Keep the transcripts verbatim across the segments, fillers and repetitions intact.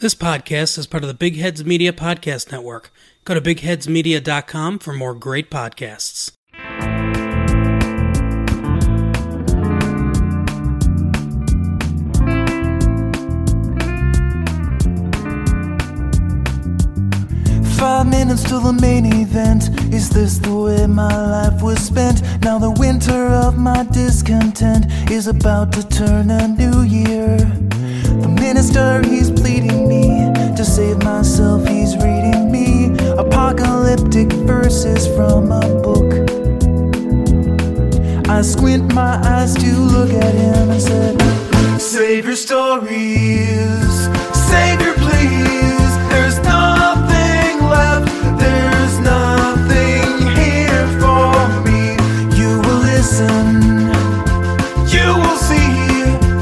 This podcast is part of the Big Heads Media Podcast Network. Go to big heads media dot com for more great podcasts. Five minutes till the main event. Is this the way my life was spent? Now the winter of my discontent is about to turn a new year. The minister, he's pleading me to save myself, he's reading me apocalyptic verses from a book. I squint my eyes to look at him and said, save your stories, save your please. There's nothing left, there's nothing here for me. You will listen, you will see.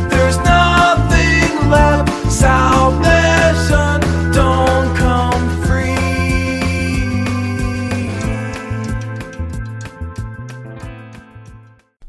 There's nothing left. Salvation don't come free.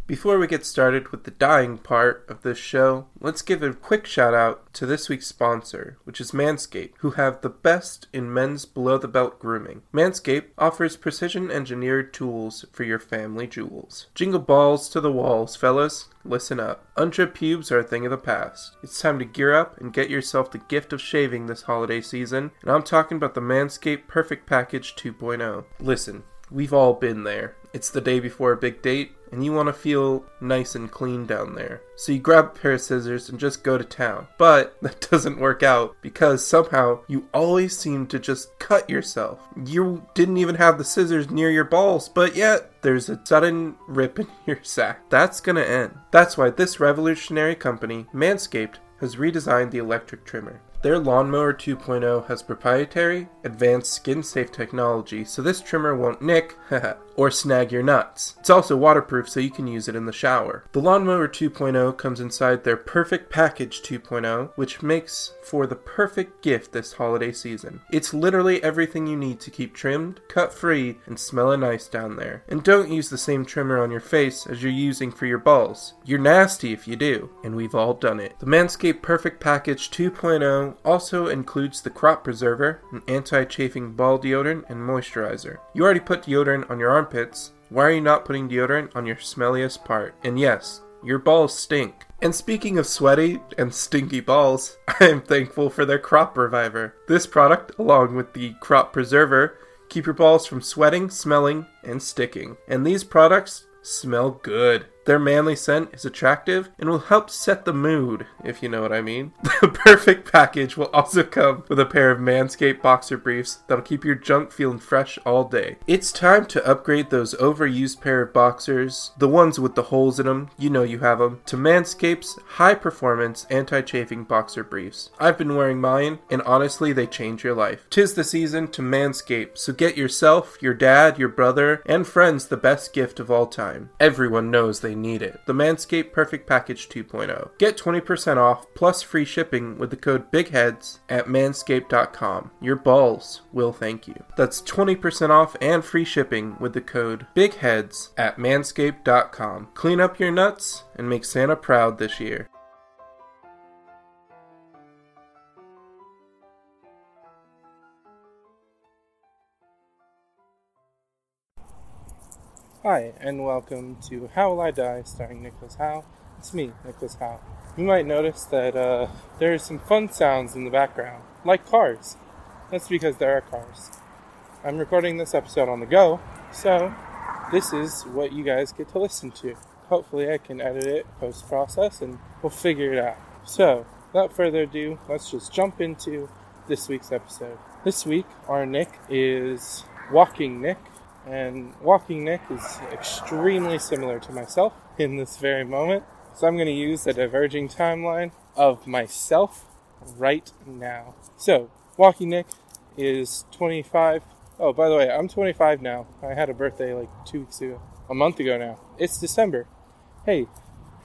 Before we get started with the dying part of this show, let's give a quick shout out to this week's sponsor, which is Manscaped, who have the best in men's below-the-belt grooming. Manscaped offers precision-engineered tools for your family jewels. Jingle balls to the walls, fellas. Listen up. Unchipped pubes are a thing of the past. It's time to gear up and get yourself the gift of shaving this holiday season, and I'm talking about the Manscaped Perfect Package two point oh. Listen, we've all been there. It's the day before a big date, and you want to feel nice and clean down there. So you grab a pair of scissors and just go to town. But that doesn't work out because somehow you always seem to just cut yourself. You didn't even have the scissors near your balls, but yet there's a sudden rip in your sack. That's gonna end. That's why this revolutionary company, Manscaped, has redesigned the electric trimmer. Their Lawn Mower two point oh has proprietary, advanced skin-safe technology, so this trimmer won't nick or snag your nuts. It's also waterproof, so you can use it in the shower. The Lawn Mower two point oh comes inside their Perfect Package two point oh, which makes for the perfect gift this holiday season. It's literally everything you need to keep trimmed, cut free, and smelling nice down there. And don't use the same trimmer on your face as you're using for your balls. You're nasty if you do, and we've all done it. The Manscaped Perfect Package two point oh also includes the Crop Preserver, an anti-chafing ball deodorant, and moisturizer. You already put deodorant on your armpits. Why are you not putting deodorant on your smelliest part? And yes, your balls stink. And speaking of sweaty and stinky balls, I am thankful for their Crop Reviver. This product, along with the Crop Preserver, keep your balls from sweating, smelling, and sticking. And these products smell good. Their manly scent is attractive and will help set the mood, if you know what I mean. The perfect package will also come with a pair of Manscaped boxer briefs that'll keep your junk feeling fresh all day. It's time to upgrade those overused pair of boxers, the ones with the holes in them, you know you have them, to Manscaped's high-performance anti-chafing boxer briefs. I've been wearing mine, and honestly, they change your life. Tis the season to Manscaped, so get yourself, your dad, your brother, and friends the best gift of all time. Everyone knows they need it. The Manscaped Perfect Package two point oh. Get twenty percent off plus free shipping with the code BIGHEADS at manscaped dot com. Your balls will thank you. That's twenty percent off and free shipping with the code BIGHEADS at manscaped dot com. Clean up your nuts and make Santa proud this year. Hi, and welcome to How Will I Die, starring Nicholas Howe. It's me, Nicholas Howe. You might notice that uh, there are some fun sounds in the background, like cars. That's because there are cars. I'm recording this episode on the go, so this is what you guys get to listen to. Hopefully I can edit it post-process, and we'll figure it out. So, without further ado, let's just jump into this week's episode. This week, our Nick is Walking Nick. And Walking Nick is extremely similar to myself in this very moment. So I'm going to use a diverging timeline of myself right now. So, Walking Nick is twenty-five. Oh, by the way, I'm twenty-five now. I had a birthday like two weeks ago. A month ago now. It's December. Hey,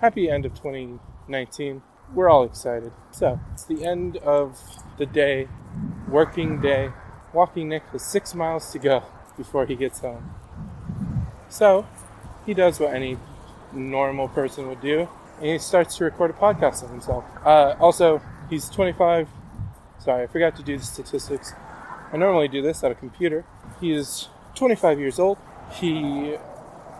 happy end of twenty nineteen. We're all excited. So, it's the end of the day, working day. Walking Nick has six miles to go before he gets home. So, he does what any normal person would do, and he starts to record a podcast of himself. Uh, also, he's twenty-five, Sorry, I forgot to do the statistics. I normally do this on a computer. He is twenty-five years old. He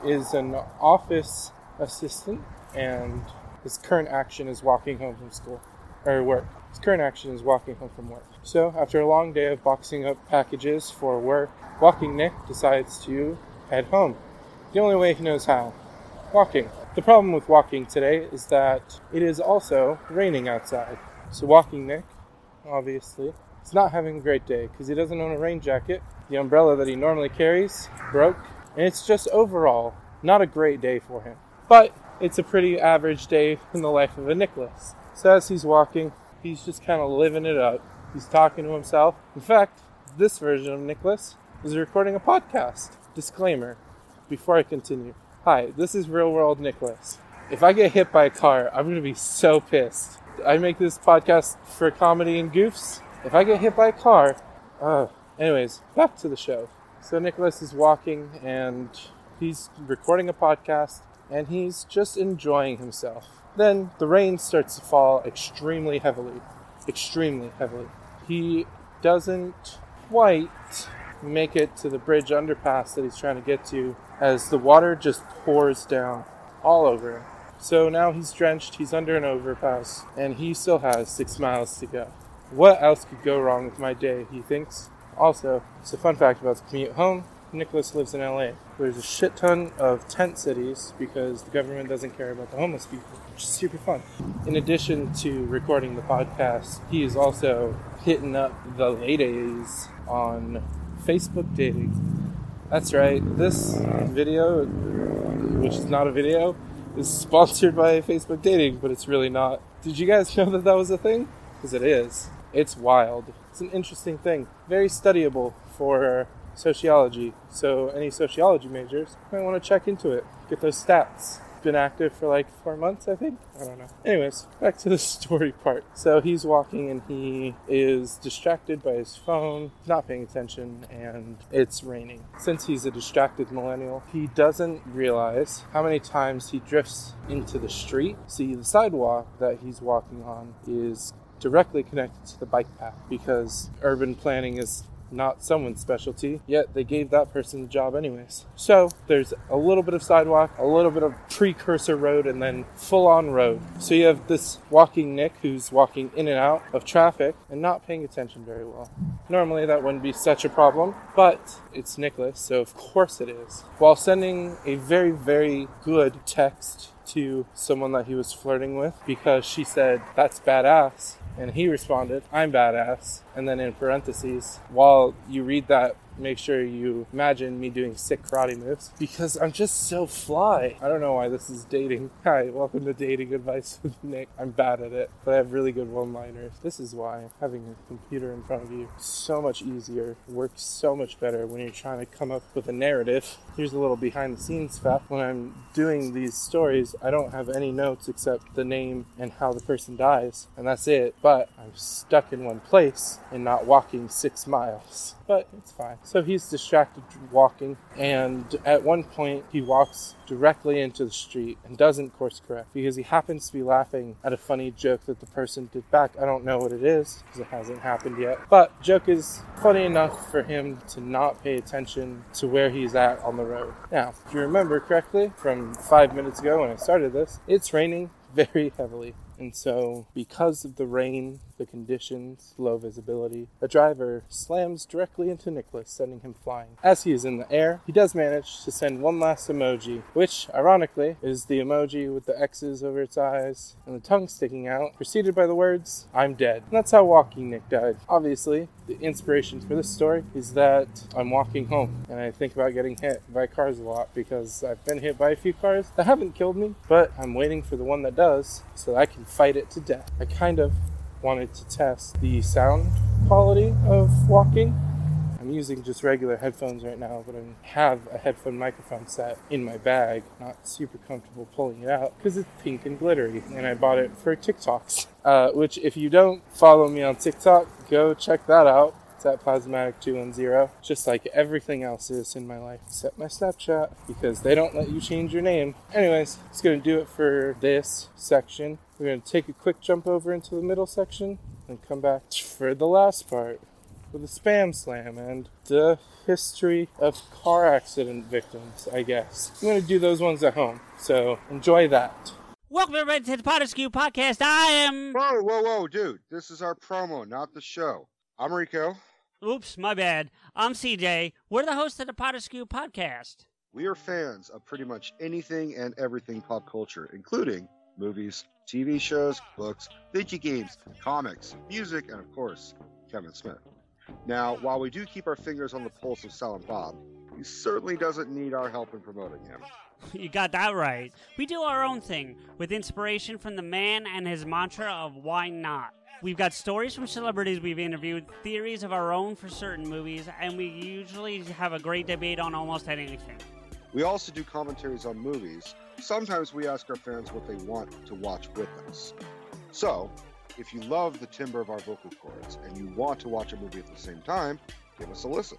is an office assistant, and his current action is walking home from school, or work. His current action is walking home from work. So, after a long day of boxing up packages for work, Walking Nick decides to head home. The only way he knows how. Walking. The problem with walking today is that it is also raining outside. So Walking Nick, obviously, is not having a great day because he doesn't own a rain jacket. The umbrella that he normally carries broke. And it's just overall not a great day for him. But it's a pretty average day in the life of a Nicholas. So as he's walking, he's just kind of living it up. He's talking to himself. In fact, this version of Nicholas is recording a podcast. Disclaimer, before I continue. Hi, this is Real World Nicholas. If I get hit by a car, I'm going to be so pissed. I make this podcast for comedy and goofs. If I get hit by a car, uh, anyways, back to the show. So Nicholas is walking and he's recording a podcast and he's just enjoying himself. Then the rain starts to fall extremely heavily, extremely heavily. He doesn't quite make it to the bridge underpass that he's trying to get to as the water just pours down all over him. So now he's drenched, he's under an overpass, and he still has six miles to go. What else could go wrong with my day, he thinks. Also, it's a fun fact about the commute home. Nicholas lives in L A. There's a shit ton of tent cities because the government doesn't care about the homeless people, which is super fun. In addition to recording the podcast, he is also hitting up the ladies on Facebook dating. That's right, this video, which is not a video, is sponsored by Facebook dating, but it's really not. Did you guys know that that was a thing? Because it is. It's wild. It's an interesting thing. Very studyable for sociology. So any sociology majors might want to check into it. Get those stats. Been active for like four months, I think. I don't know. Anyways, back to the story part. So he's walking and he is distracted by his phone, not paying attention, and it's raining. Since he's a distracted millennial, he doesn't realize how many times he drifts into the street. See, the sidewalk that he's walking on is directly connected to the bike path because urban planning is not someone's specialty, yet they gave that person the job anyways. So there's a little bit of sidewalk, a little bit of precursor road, and then full-on road. So you have this walking Nick who's walking in and out of traffic and not paying attention very well. Normally that wouldn't be such a problem, but it's Nicholas, so of course it is. While sending a very, very good text to someone that he was flirting with because she said, "That's badass." And he responded, "I'm badass." And then in parentheses, while you read that, make sure you imagine me doing sick karate moves because I'm just so fly. I don't know why this is dating. Hi, welcome to Dating Advice with Nick. I'm bad at it, but I have really good one-liners. This is why having a computer in front of you is so much easier, works so much better when you're trying to come up with a narrative. Here's a little behind-the-scenes fact. When I'm doing these stories, I don't have any notes except the name and how the person dies, and that's it. But I'm stuck in one place and not walking six miles. But it's fine. So he's distracted walking, and at one point he walks directly into the street and doesn't course correct because he happens to be laughing at a funny joke that the person did back. I don't know what it is because it hasn't happened yet, but joke is funny enough for him to not pay attention to where he's at on the road. Now, if you remember correctly from five minutes ago when I started this, it's raining very heavily. And so, because of the rain, the conditions, low visibility, a driver slams directly into Nicholas, sending him flying. As he is in the air, he does manage to send one last emoji, which, ironically, is the emoji with the X's over its eyes and the tongue sticking out, preceded by the words, "I'm dead." And that's how Walking Nick died. Obviously, the inspiration for this story is that I'm walking home, and I think about getting hit by cars a lot because I've been hit by a few cars that haven't killed me, but I'm waiting for the one that does so that I can fight it to death. I kind of wanted to test the sound quality of walking. I'm using just regular headphones right now, but I have a headphone microphone set in my bag. Not super comfortable pulling it out because it's pink and glittery, and I bought it for TikToks. Uh, which, if you don't follow me on TikTok, go check that out. It's at Plasmatic two ten, just like everything else is in my life, except my Snapchat, because they don't let you change your name. Anyways, it's going to do it for this section. We're going to take a quick jump over into the middle section and come back for the last part with a spam slam and the history of car accident victims, I guess. I'm going to do those ones at home, so enjoy that. Welcome everybody to the Potterscue podcast. I am... Whoa, whoa, whoa, dude. This is our promo, not the show. I'm Rico. Oops, my bad. I'm C J. We're the hosts of the Potterscue podcast. We are fans of pretty much anything and everything pop culture, including movies, T V shows, books, video games, comics, music, and of course, Kevin Smith. Now, while we do keep our fingers on the pulse of Silent Bob, he certainly doesn't need our help in promoting him. You got that right. We do our own thing, with inspiration from the man and his mantra of why not. We've got stories from celebrities we've interviewed, theories of our own for certain movies, and we usually have a great debate on almost anything. We also do commentaries on movies. Sometimes we ask our fans what they want to watch with us. So, if you love the timbre of our vocal cords and you want to watch a movie at the same time, give us a listen.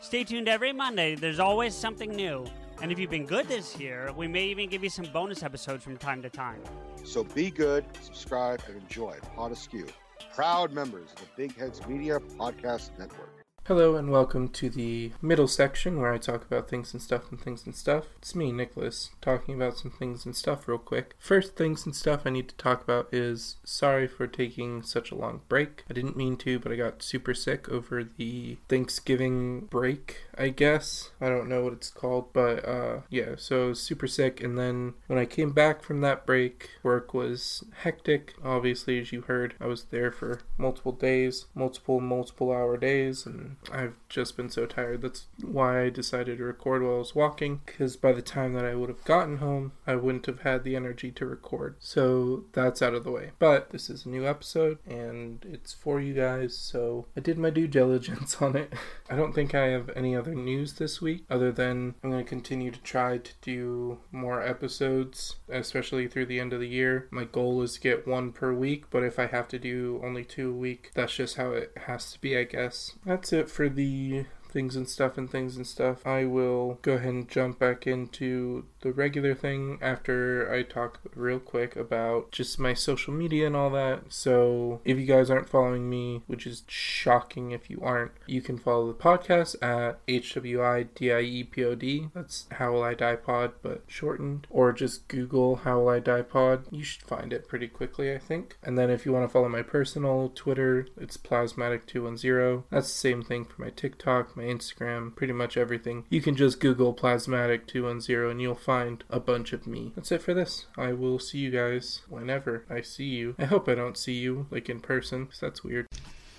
Stay tuned every Monday. There's always something new. And if you've been good this year, we may even give you some bonus episodes from time to time. So be good, subscribe, and enjoy Pod Askew. Proud members of the Big Heads Media Podcast Network. Hello and welcome to the middle section where I talk about things and stuff and things and stuff. It's me, Nicholas, talking about some things and stuff real quick. First things and stuff I need to talk about is sorry for taking such a long break. I didn't mean to, but I got super sick over the Thanksgiving break, I guess. I don't know what it's called, but uh, yeah, so I was super sick. And then when I came back from that break, work was hectic. Obviously, as you heard, I was there for multiple days, multiple, multiple hour days, and I've just been so tired. That's why I decided to record while I was walking, because by the time that I would have gotten home, I wouldn't have had the energy to record. So that's out of the way. But this is a new episode, and it's for you guys, so I did my due diligence on it. I don't think I have any other news this week, other than I'm going to continue to try to do more episodes, especially through the end of the year. My goal is to get one per week, but if I have to do only two a week, that's just how it has to be, I guess. That's it for the things and stuff and things and stuff. I will go ahead and jump back into the regular thing after I talk real quick about just my social media and all that. So if you guys aren't following me, which is shocking if you aren't, you can follow the podcast at H W I D I E P O D. That's How Will I Die Pod, but shortened. Or just Google How Will I Die Pod. You should find it pretty quickly, I think. And then if you want to follow my personal Twitter, it's Plasmatic two ten. That's the same thing for my TikTok, my Instagram, pretty much everything. You can just Google Plasmatic two ten and you'll find find a bunch of me. That's it for this. I will see you guys whenever I see you. I hope I don't see you, like, in person, because that's weird.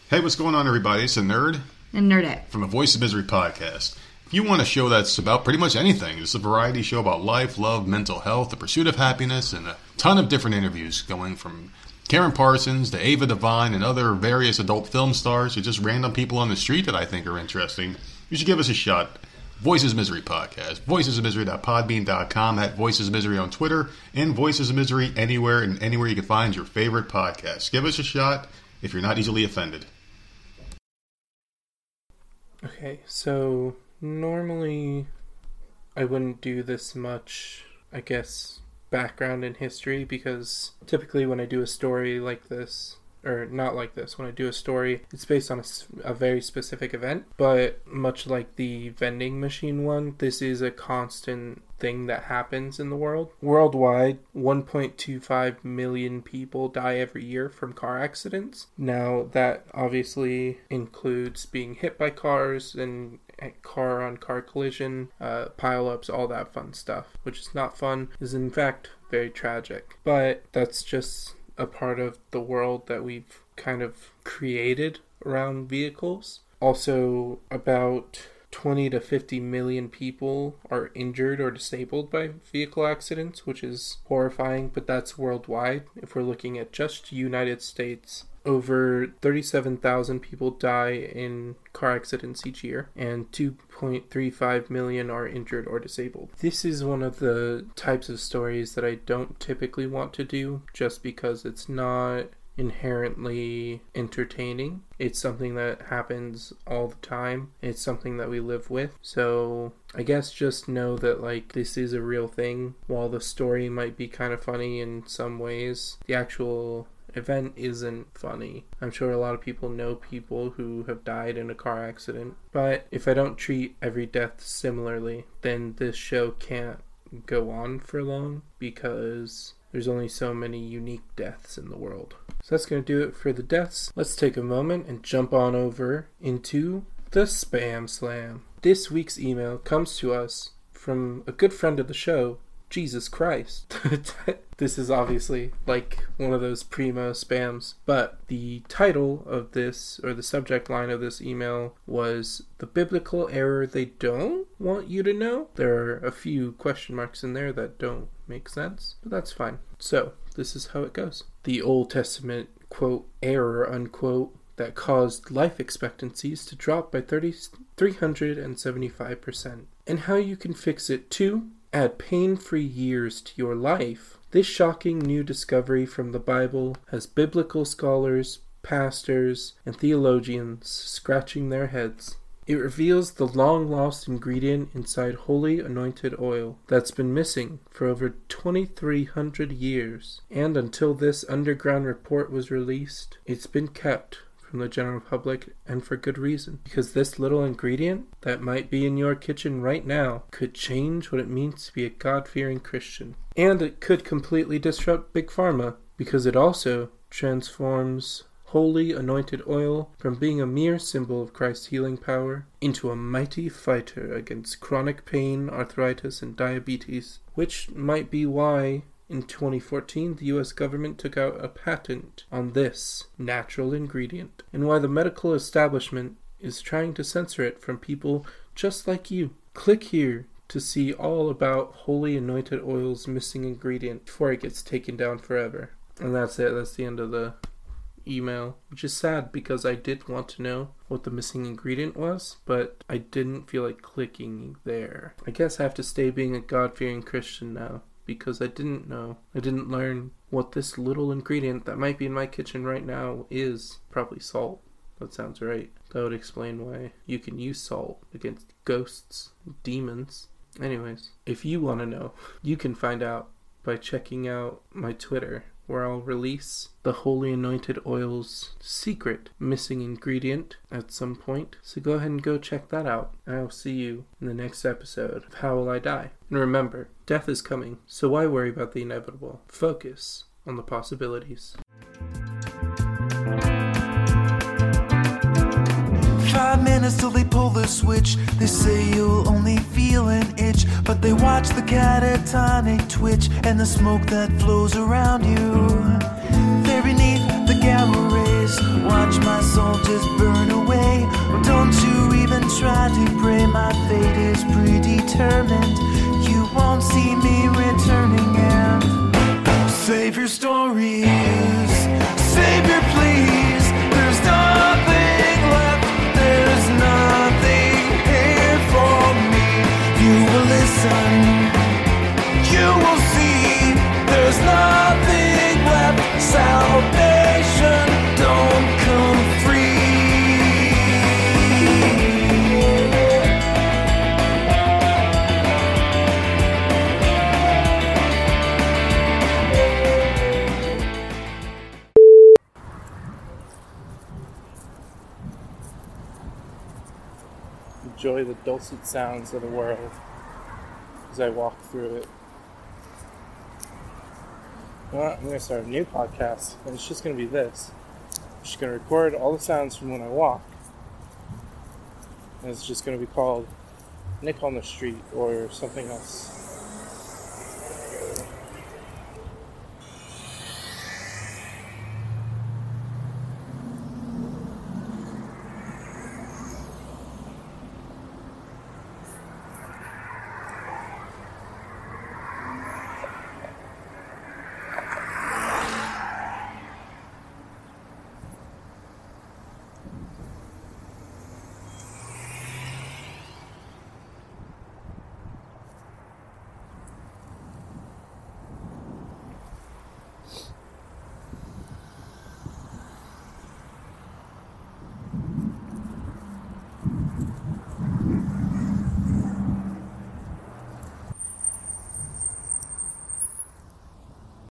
Hey, what's going on, everybody? It's a nerd. And Nerdette. From a Voices of Misery podcast. If you want a show that's about pretty much anything, it's a variety show about life, love, mental health, the pursuit of happiness, and a ton of different interviews going from Karen Parsons to Ava Devine and other various adult film stars to just random people on the street that I think are interesting. You should give us a shot. Voices of Misery podcast, voices of misery dot podbean dot com, at Voices of Misery on Twitter, and Voices of Misery anywhere and anywhere you can find your favorite podcast. Give us a shot if you're not easily offended. Okay, so normally I wouldn't do this much, I guess, background in history, because typically when I do a story like this, or not like this, when I do a story, it's based on a, a very specific event, but much like the vending machine one, this is a constant thing that happens in the world. Worldwide, one point two five million people die every year from car accidents. Now, that obviously includes being hit by cars and car-on-car collision, uh, pile-ups, all that fun stuff, which is not fun, is in fact very tragic. But that's just a part of the world that we've kind of created around vehicles. Also, about twenty to fifty million people are injured or disabled by vehicle accidents, which is horrifying, but that's worldwide. If we're looking at just United States, over thirty-seven thousand people die in car accidents each year, and two point three five million are injured or disabled. This is one of the types of stories that I don't typically want to do, just because it's not inherently entertaining. It's something that happens all the time. It's something that we live with. So I guess just know that, like, this is a real thing. While the story might be kind of funny in some ways, the actual event isn't funny. I'm sure a lot of people know people who have died in a car accident, but if I don't treat every death similarly, then this show can't go on for long because there's only so many unique deaths in the world. So that's going to do it for the deaths. Let's take a moment and jump on over into the Spam Slam. This week's email comes to us from a good friend of the show, Jesus Christ. This is obviously like one of those primo spams, but the title of this, or the subject line of this email, was the biblical error they don't want you to know. There are a few question marks in there that don't make sense, but that's fine. So this is how it goes. The Old Testament, quote, error, unquote, that caused life expectancies to drop by three hundred seventy-five percent, and how you can fix it too. Add pain-free years to your life. This shocking new discovery from the Bible has biblical scholars, pastors, and theologians scratching their heads. It reveals the long-lost ingredient inside holy anointed oil that's been missing for over twenty-three hundred years. And until this underground report was released, it's been kept from the general public, and for good reason, because this little ingredient that might be in your kitchen right now could change what it means to be a God-fearing Christian. And it could completely disrupt Big Pharma, because it also transforms holy anointed oil from being a mere symbol of Christ's healing power into a mighty fighter against chronic pain, arthritis, and diabetes, which might be why in twenty fourteen, the U S government took out a patent on this natural ingredient, and why the medical establishment is trying to censor it from people just like you. Click here to see all about holy anointed oil's missing ingredient before it gets taken down forever. And that's it. That's the end of the email, which is sad because I did want to know what the missing ingredient was, but I didn't feel like clicking there. I guess I have to stay being a God-fearing Christian now, because I didn't know, I didn't learn what this little ingredient that might be in my kitchen right now is. Probably salt. That sounds right. That would explain why you can use salt against ghosts and demons. Anyways, if you want to know, you can find out by checking out my Twitter, where I'll release the holy anointed oil's secret missing ingredient at some point. So go ahead and go check that out. I'll see you in the next episode of How Will I Die? And remember, death is coming, so why worry about the inevitable? Focus on the possibilities. Five minutes till they pull the switch. They say you'll only feel an itch, but they watch the catatonic twitch and the smoke that flows around you. There beneath the gamma rays, watch my soul just burn away. Oh, don't you even try to pray, my fate is predetermined. You won't see me returning, and save your stories, save your please. There's nothing left, there's nothing here for me. You will listen, you will see, there's nothing left. Salvation don't come free. Enjoy the dulcet sounds of the world as I walk through it. Well, I'm going to start a new podcast, and it's just going to be this. I'm just going to record all the sounds from when I walk, and it's just going to be called Nick on the Street or something else.